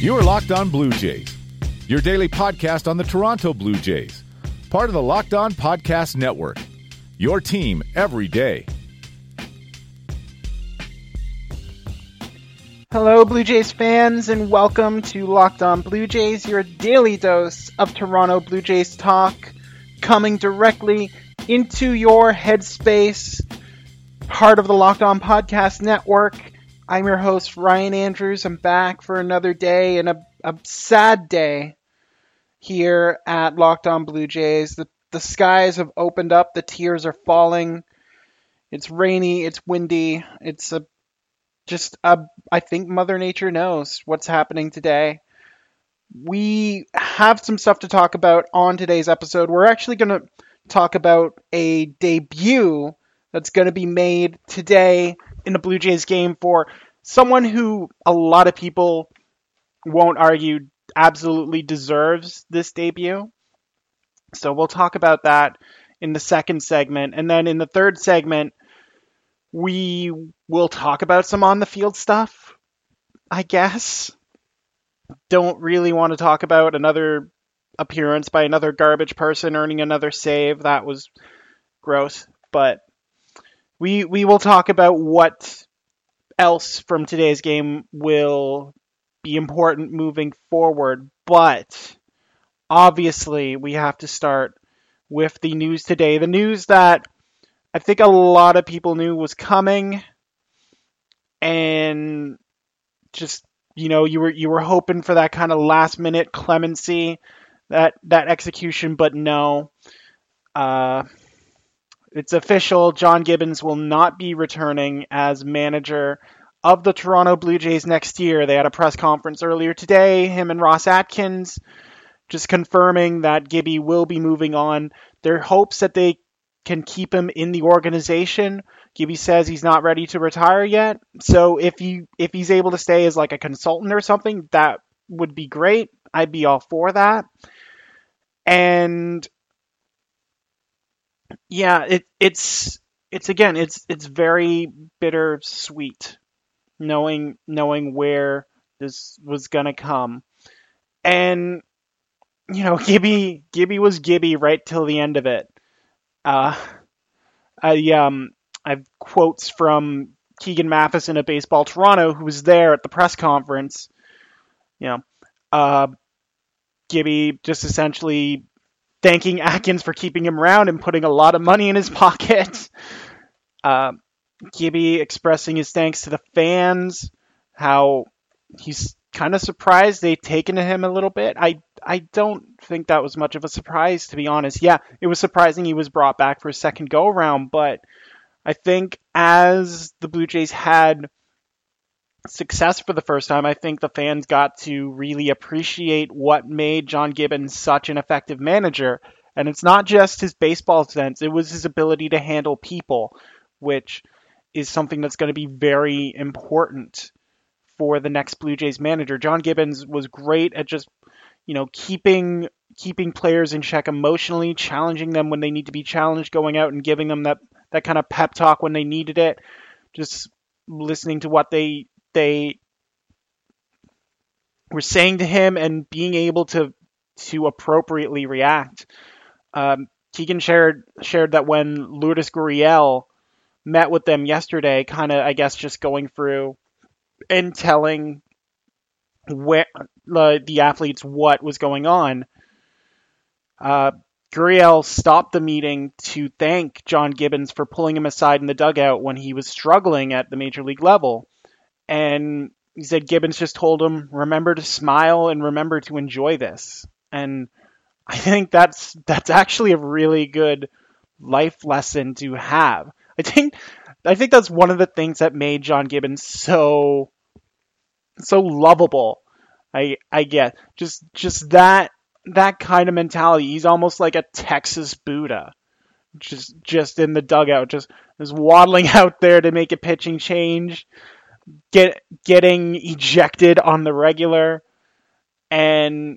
You are Locked On Blue Jays, your daily podcast on the Toronto Blue Jays, part of the Locked On Podcast Network, your team every day. Hello, Blue Jays fans, and welcome to Locked On Blue Jays, your daily dose of Toronto Blue Jays talk, coming directly into your headspace, part of the Locked On Podcast Network. I'm your host, Ryan Andrews. I'm back for another day, and a sad day here at Locked On Blue Jays. The skies have opened up, the tears are falling, it's rainy, it's windy, it's a I think Mother Nature knows what's happening today. We have some stuff to talk about on today's episode. We're actually going to talk about a debut that's going to be made today in the Blue Jays game for someone who a lot of people won't argue absolutely deserves this debut. So we'll talk about that in the second segment. And then in the third segment, we will talk about some on-the-field stuff, I guess. Don't really want to talk about another appearance by another garbage person earning another save. That was gross. But we will talk about what else from today's game will be important moving forward. But obviously, we have to start with the news today. The news that I think a lot of people knew was coming, and just, you know, you were hoping for that kind of last minute clemency, that execution, but no. It's official. John Gibbons will not be returning as manager of the Toronto Blue Jays next year. They had a press conference earlier today, him and Ross Atkins, just confirming that Gibby will be moving on. Their hopes that they can keep him in the organization. Gibby says he's not ready to retire yet. So if he's able to stay as like a consultant or something, that would be great. I'd be all for that. And yeah, it's very bittersweet knowing where this was gonna come. And you know, Gibby was Gibby right till the end of it. I have quotes from Keegan Matheson of Baseball Toronto, who was there at the press conference. You know, Gibby just essentially thanking Atkins for keeping him around and putting a lot of money in his pocket. Gibby expressing his thanks to the fans, how he's kind of surprised they've taken to him a little bit. I don't think that was much of a surprise, to be honest. Yeah, it was surprising he was brought back for a second go-around, but I think as the Blue Jays had success for the first time, I think the fans got to really appreciate what made John Gibbons such an effective manager. And it's not just his baseball sense, it was his ability to handle people, which is something that's going to be very important for the next Blue Jays manager. John Gibbons was great at just, you know, keeping players in check emotionally, challenging them when they need to be challenged, going out and giving them that kind of pep talk when they needed it, just listening to what they were saying to him and being able to appropriately react. Keegan shared that when Lourdes Gurriel met with them yesterday, kind of, I guess, just going through and telling where the athletes what was going on, Gurriel stopped the meeting to thank John Gibbons for pulling him aside in the dugout when he was struggling at the major league level. And he said Gibbons just told him, remember to smile and remember to enjoy this. And I think that's actually a really good life lesson to have. I think that's one of the things that made John Gibbons so lovable, I guess. Just that kind of mentality. He's almost like a Texas Buddha, just in the dugout, just waddling out there to make a pitching change, getting ejected on the regular, and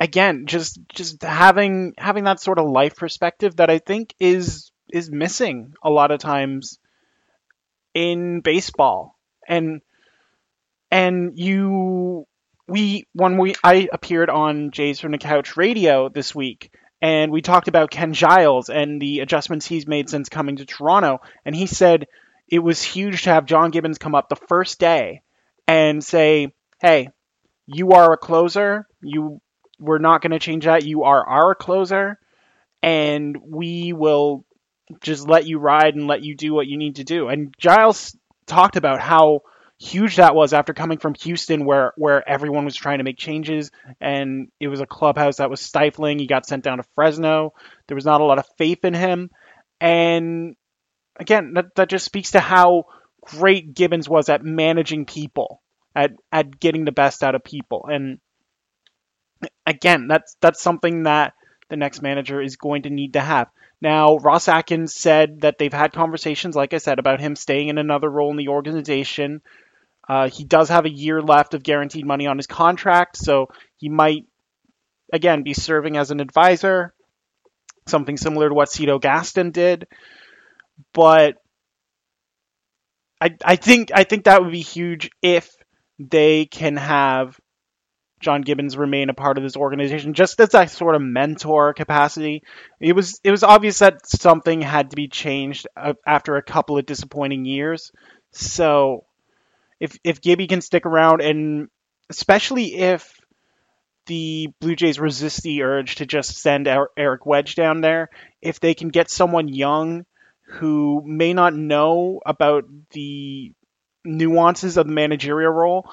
again, just having that sort of life perspective that I think is missing a lot of times in baseball. And And I appeared on Jays from the Couch radio this week, and we talked about Ken Giles and the adjustments he's made since coming to Toronto. And he said it was huge to have John Gibbons come up the first day and say, hey, you are a closer. We're not going to change that. You are our closer, and we will just let you ride and let you do what you need to do. And Giles talked about how huge that was after coming from Houston, where everyone was trying to make changes, and it was a clubhouse that was stifling. He got sent down to Fresno. There was not a lot of faith in him. And again, that just speaks to how great Gibbons was at managing people, at getting the best out of people. And again, that's something that the next manager is going to need to have. Now, Ross Atkins said that they've had conversations, like I said, about him staying in another role in the organization. He does have a year left of guaranteed money on his contract, so he might, again, be serving as an advisor, something similar to what Cito Gaston did. But I think that would be huge if they can have John Gibbons remain a part of this organization, just as that sort of mentor capacity. It was obvious that something had to be changed after a couple of disappointing years. So if Gibby can stick around, and especially if the Blue Jays resist the urge to just send Eric Wedge down there, if they can get someone young who may not know about the nuances of the managerial role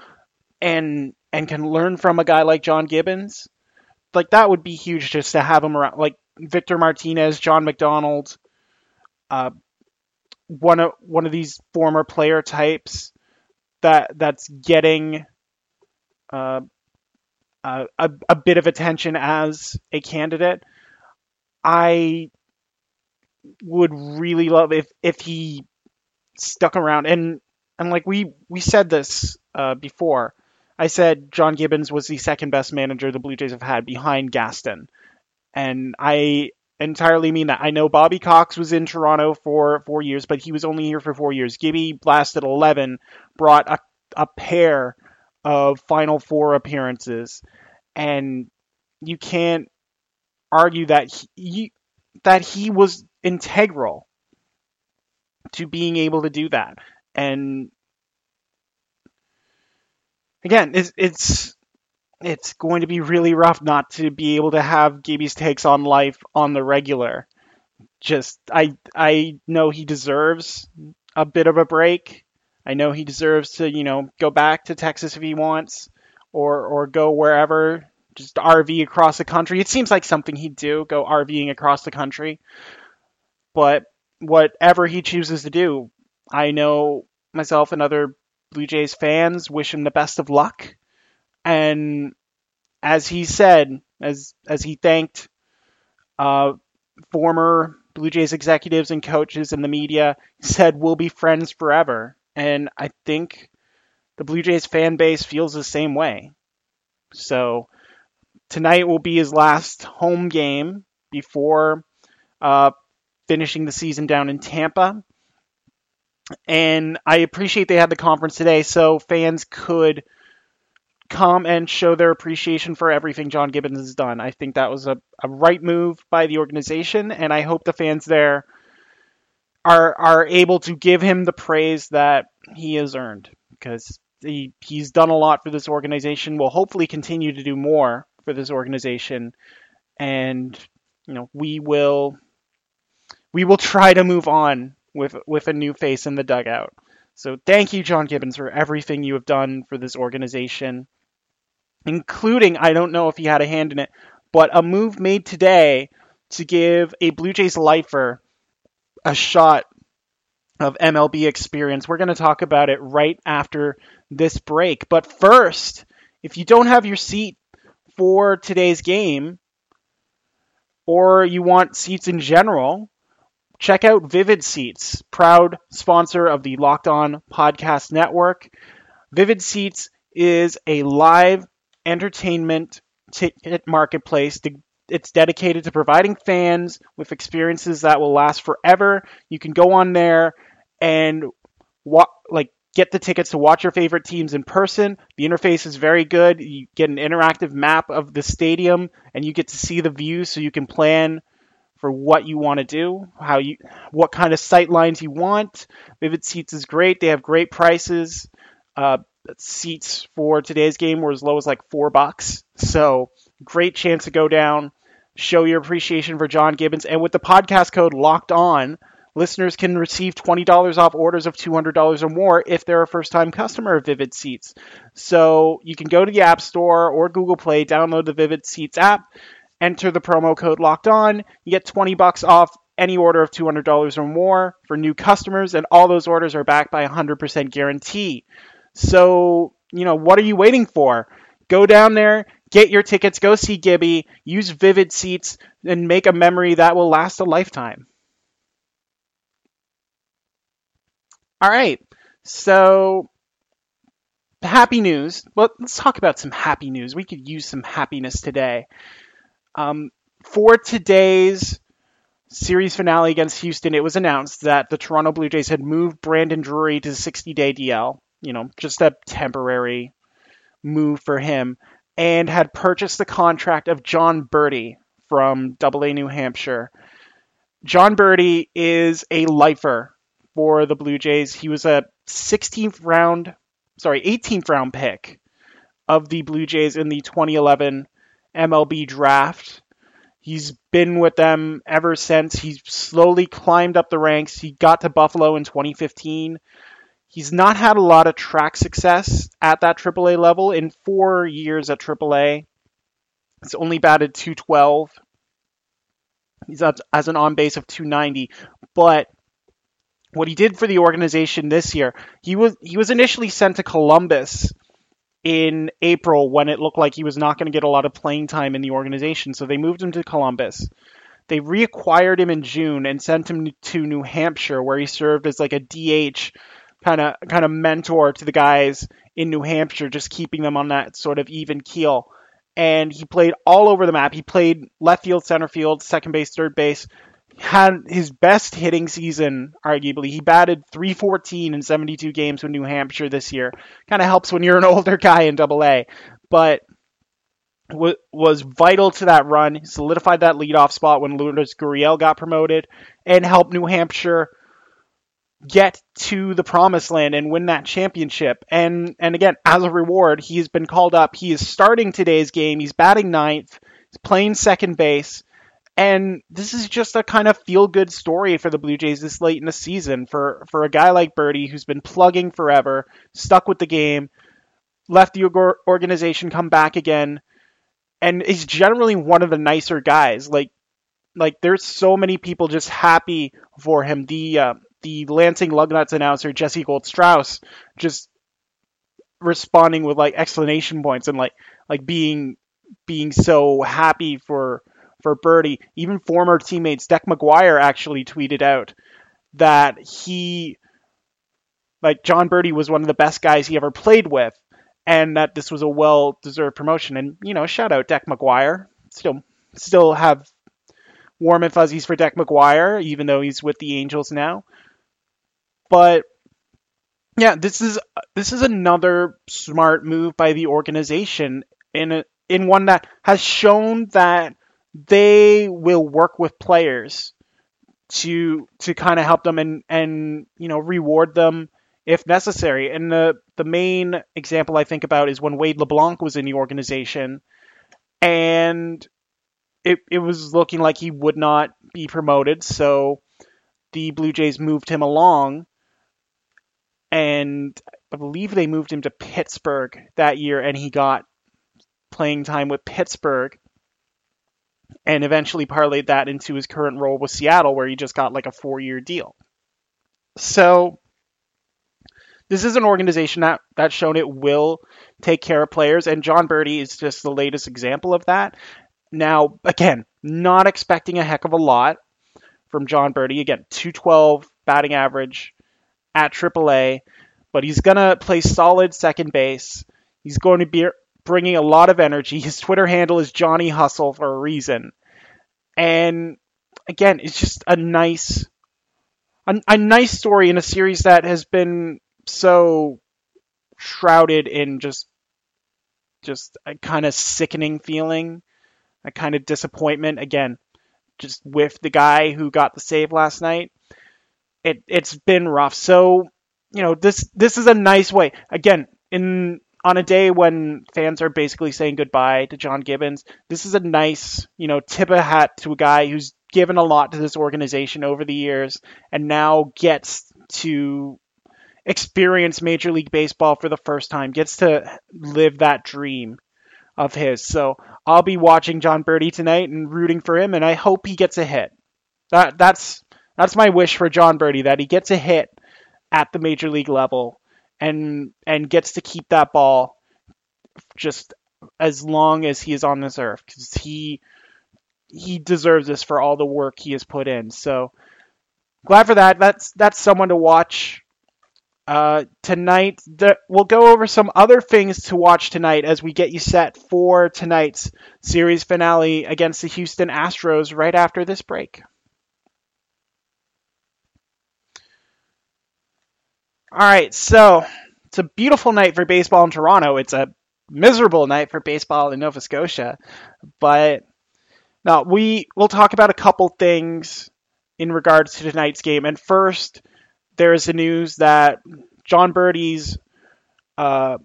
and can learn from a guy like John Gibbons, like, that would be huge, just to have him around. Like Victor Martinez, John McDonald, one of these former player types that's getting a bit of attention as a candidate. I would really love if he stuck around. And like we said this before, I said John Gibbons was the second best manager the Blue Jays have had behind Gaston. And I entirely mean that. I know Bobby Cox was in Toronto for 4 years, but he was only here for 4 years. Gibby lasted 11, brought a pair of Final Four appearances. And you can't argue that he was integral to being able to do that. And again, it's going to be really rough not to be able to have Gibby's takes on life on the regular. Just, I know he deserves a bit of a break. I know he deserves to, go back to Texas if he wants, or go wherever, just RV across the country. It seems like something he'd do, go RVing across the country. But whatever he chooses to do, I know myself and other Blue Jays fans wish him the best of luck. And as he said, as he thanked former Blue Jays executives and coaches and the media, he said, "We'll be friends forever." And I think the Blue Jays fan base feels the same way. So tonight will be his last home game before finishing the season down in Tampa. And I appreciate they had the conference today so fans could come and show their appreciation for everything John Gibbons has done. I think that was a right move by the organization, and I hope the fans there are able to give him the praise that he has earned, because he's done a lot for this organization, will hopefully continue to do more for this organization, and we will try to move on with a new face in the dugout. So thank you, John Gibbons, for everything you have done for this organization, including, I don't know if he had a hand in it, but a move made today to give a Blue Jays lifer a shot of MLB experience. We're going to talk about it right after this break. But first, if you don't have your seat for today's game, or you want seats in general, check out Vivid Seats, proud sponsor of the Locked On Podcast Network. Vivid Seats is a live entertainment ticket marketplace. It's dedicated to providing fans with experiences that will last forever. You can go on there and Get the tickets to watch your favorite teams in person. The interface is very good. You get an interactive map of the stadium, and you get to see the view so you can plan for what you want to do, what kind of sight lines you want. Vivid Seats is great. They have great prices. Seats for today's game were as low as like $4. So great chance to go down, show your appreciation for John Gibbons. And with the podcast code Locked On, listeners can receive $20 off orders of $200 or more if they're a first-time customer of Vivid Seats. So you can go to the App Store or Google Play, download the Vivid Seats app, enter the promo code Locked On, you get $20 off any order of $200 or more for new customers, and all those orders are backed by 100% guarantee. So, what are you waiting for? Go down there, get your tickets, go see Gibby, use Vivid Seats, and make a memory that will last a lifetime. All right, so happy news. Well, let's talk about some happy news. We could use some happiness today. For today's series finale against Houston, it was announced that the Toronto Blue Jays had moved Brandon Drury to the 60-day DL, just a temporary move for him, and had purchased the contract of John Birdie from AA New Hampshire. John Birdie is a lifer for the Blue Jays. He was a 18th round pick of the Blue Jays in the 2011 MLB draft. He's been with them ever since. He's slowly climbed up the ranks. He got to Buffalo in 2015. He's not had a lot of track success at that AAA level. In 4 years at AAA, he's only batted .212. He's up as an on base of .290, but what he did for the organization this year, he was initially sent to Columbus in April when it looked like he was not going to get a lot of playing time in the organization, so they moved him to Columbus. They reacquired him in June and sent him to New Hampshire, where he served as like a DH kind of mentor to the guys in New Hampshire, just keeping them on that sort of even keel. And he played all over the map. He played left field, center field, second base, third base. Had his best hitting season, arguably. He batted .314 in 72 games with New Hampshire this year. Kind of helps when you're an older guy in AA, but was vital to that run. He solidified that leadoff spot when Lourdes Gurriel got promoted and helped New Hampshire get to the promised land and win that championship. And again, as a reward, he's been called up. He is starting today's game. He's batting ninth. He's playing second base. And this is just a kind of feel-good story for the Blue Jays this late in the season for a guy like Birdie who's been plugging forever, stuck with the game, left the organization, come back again, and is generally one of the nicer guys. Like there's so many people just happy for him. The Lansing Lugnuts announcer, Jesse Goldstrauss, just responding with exclamation points and like being so happy for Birdie. Even former teammates, Deck McGuire actually tweeted out that John Birdie was one of the best guys he ever played with, and that this was a well-deserved promotion. And, shout out Deck McGuire. Still have warm and fuzzies for Deck McGuire, even though he's with the Angels now. But yeah, this is another smart move by the organization in one that has shown that they will work with players to kind of help them and reward them if necessary. And the main example I think about is when Wade LeBlanc was in the organization, and it was looking like he would not be promoted, so the Blue Jays moved him along, and I believe they moved him to Pittsburgh that year, and he got playing time with Pittsburgh, and eventually parlayed that into his current role with Seattle, where he just got a 4-year deal. So this is an organization that's shown it will take care of players, and John Birdie is just the latest example of that. Now, again, not expecting a heck of a lot from John Birdie. Again, .212 batting average at AAA, but he's going to play solid second base. He's going to be bringing a lot of energy. His Twitter handle is Johnny Hustle for a reason. And again, it's just a nice story in a series that has been so shrouded in just a kind of sickening feeling, a kind of disappointment. Again, just with the guy who got the save last night, it's been rough. So, you know, this is a nice way. Again, on a day when fans are basically saying goodbye to John Gibbons, this is a nice, you know, tip of hat to a guy who's given a lot to this organization over the years and now gets to experience Major League Baseball for the first time, gets to live that dream of his. So I'll be watching John Birdie tonight and rooting for him, and I hope he gets a hit. That's my wish for John Birdie, that he gets a hit at the Major League level and gets to keep that ball just as long as he is on this earth, because he deserves this for all the work he has put in. So glad for that. That's someone to watch tonight. We'll go over some other things to watch tonight as we get you set for tonight's series finale against the Houston Astros right after this break. All right, so it's a beautiful night for baseball in Toronto. It's a miserable night for baseball in Nova Scotia. But now we'll talk about a couple things in regards to tonight's game. And first, there is the news that John Birdie's, the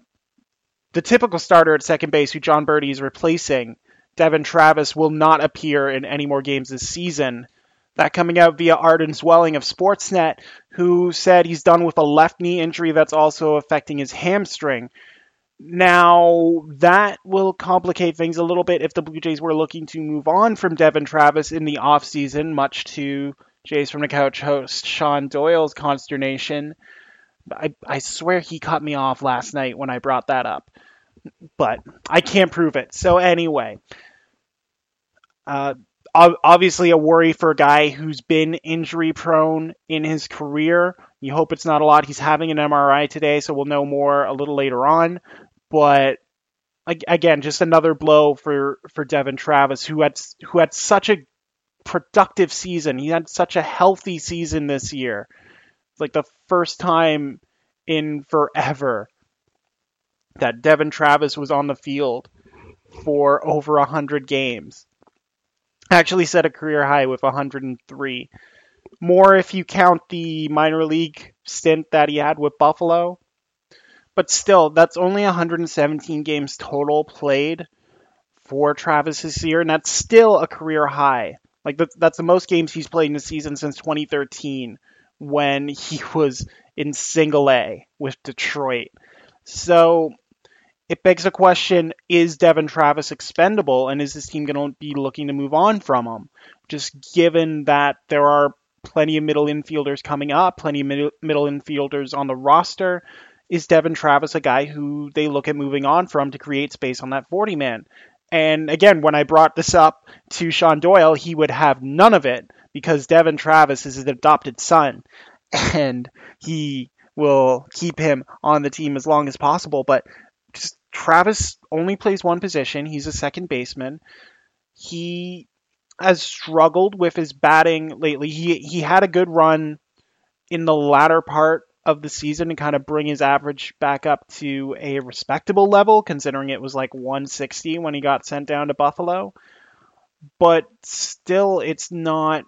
typical starter at second base who John Birdie is replacing, Devin Travis, will not appear in any more games this season. That coming out via Arden Swelling of Sportsnet, who said he's done with a left knee injury that's also affecting his hamstring. Now, that will complicate things a little bit if the Blue Jays were looking to move on from Devin Travis in the offseason, much to Jays from the Couch host Sean Doyle's consternation. I swear he cut me off last night when I brought that up, but I can't prove it. So anyway, obviously a worry for a guy who's been injury prone in his career. You hope it's not a lot. He's having an MRI today, so we'll know more a little later on. But again, just another blow for Devin Travis, who had such a productive season. He had such a healthy season this year. It's like the first time in forever that Devin Travis was on the field for over 100 games. Actually set a career high with 103. More if you count the minor league stint that he had with Buffalo. But still, that's only 117 games total played for Travis this year, and that's still a career high. Like, that's the most games he's played in a season since 2013, when he was in single A with Detroit. So it begs the question, is Devin Travis expendable, and is this team going to be looking to move on from him? Just given that there are plenty of middle infielders coming up, plenty of middle infielders on the roster, is Devin Travis a guy who they look at moving on from to create space on that 40-man? And again, when I brought this up to Sean Doyle, he would have none of it, because Devin Travis is his adopted son, and he will keep him on the team as long as possible. But just, Travis only plays one position. He's a second baseman. He has struggled with his batting lately. He had a good run in the latter part of the season to kind of bring his average back up to a respectable level, considering it was like 160 when he got sent down to Buffalo. But still, it's not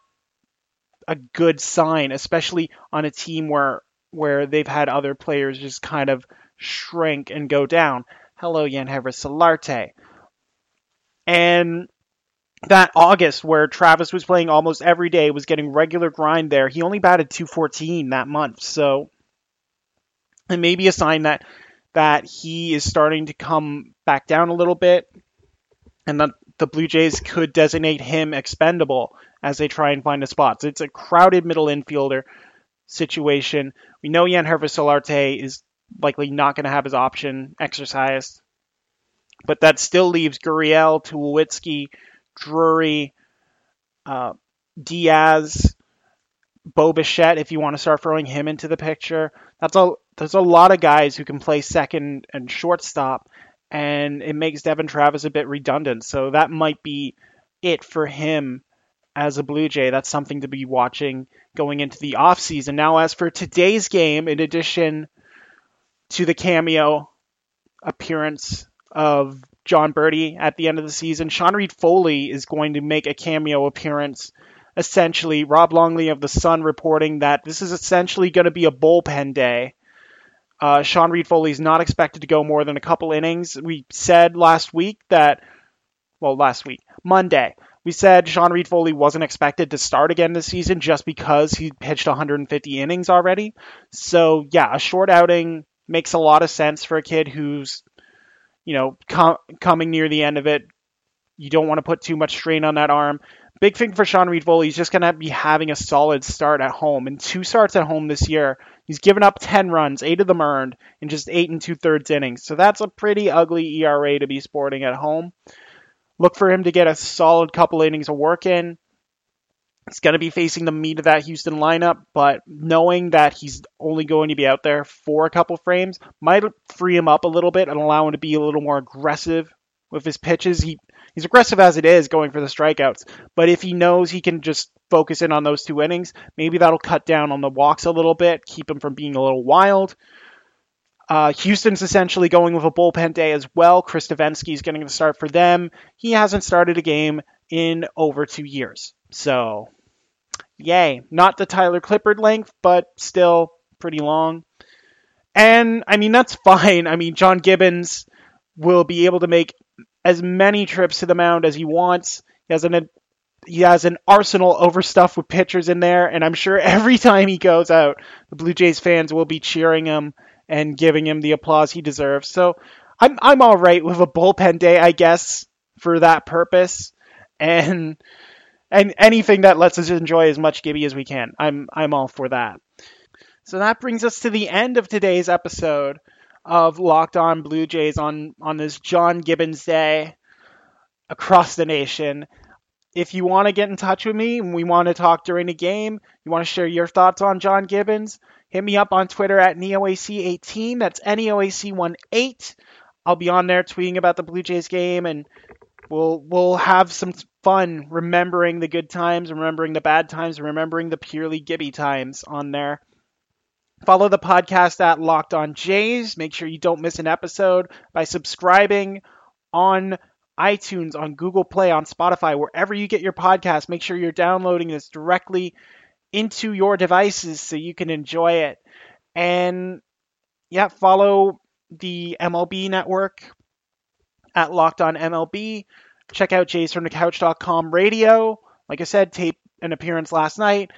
a good sign, especially on a team where they've had other players just kind of shrink and go down. Hello, Yangervis Solarte. And that August, where Travis was playing almost every day, was getting regular grind there, he only batted .214 that month. So it may be a sign that he is starting to come back down a little bit, and that the Blue Jays could designate him expendable as they try and find a spot. So it's a crowded middle infielder situation. We know Yangervis Solarte is likely not going to have his option exercised, but that still leaves Gurriel, Tulowitzki, Drury, Diaz, Bo Bichette, if you want to start throwing him into the picture. There's a lot of guys who can play second and shortstop, and it makes Devin Travis a bit redundant. So that might be it for him as a Blue Jay. That's something to be watching going into the offseason. Now, as for today's game, in addition to the cameo appearance of John Birdie at the end of the season. Sean Reid-Foley is going to make a cameo appearance. Essentially, Rob Longley of The Sun reporting that this is essentially going to be a bullpen day. Sean Reid-Foley is not expected to go more than a couple innings. We said Monday, we said Sean Reid-Foley wasn't expected to start again this season just because he pitched 150 innings already. So, yeah, a short outing makes a lot of sense for a kid who's, coming near the end of it. You don't want to put too much strain on that arm. Big thing for Sean Reid-Foley, he's just going to be having a solid start at home. And two starts at home this year, he's given up 10 runs, 8 of them earned, in just 8 2/3 innings. So that's a pretty ugly ERA to be sporting at home. Look for him to get a solid couple innings of work in. He's going to be facing the meat of that Houston lineup, but knowing that he's only going to be out there for a couple frames might free him up a little bit and allow him to be a little more aggressive with his pitches. He's aggressive as it is going for the strikeouts, but if he knows he can just focus in on those two innings, maybe that'll cut down on the walks a little bit, keep him from being a little wild. Houston's essentially going with a bullpen day as well. Chris Davinsky's going to start for them. He hasn't started a game in over 2 years. So, yay. Not the Tyler Clippard length, but still pretty long. And, that's fine. John Gibbons will be able to make as many trips to the mound as he wants. He has an arsenal overstuffed with pitchers in there, and I'm sure every time he goes out, the Blue Jays fans will be cheering him and giving him the applause he deserves. So I'm all right with a bullpen day, I guess, for that purpose, and anything that lets us enjoy as much Gibby as we can. I'm all for that. So that brings us to the end of today's episode of Locked On Blue Jays on this John Gibbons Day across the nation. If you want to get in touch with me and we want to talk during the game, you want to share your thoughts on John Gibbons, hit me up on Twitter at NeoAC18. That's NeoAC18. I'll be on there tweeting about the Blue Jays game, and we'll have some fun remembering the good times, remembering the bad times, remembering the purely Gibby times on there. Follow the podcast at Locked On Jays. Make sure you don't miss an episode by subscribing on iTunes, on Google Play, on Spotify, wherever you get your podcast. Make sure you're downloading this directly into your devices so you can enjoy it. And yeah, follow the MLB network at Locked On MLB. Check out jaysfromthecouch.com radio. Like I said, tape an appearance last night.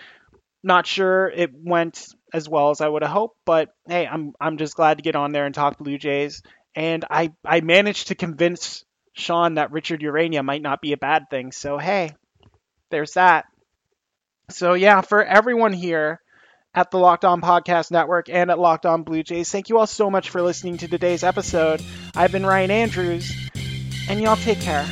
Not sure it went as well as I would have hoped, but hey, I'm just glad to get on there and talk Blue Jays. And I managed to convince Sean that Richard Urania might not be a bad thing. So hey, there's that. So yeah, for everyone here at the Locked On Podcast Network and at Locked On Blue Jays, thank you all so much for listening to today's episode. I've been Ryan Andrews, and y'all take care.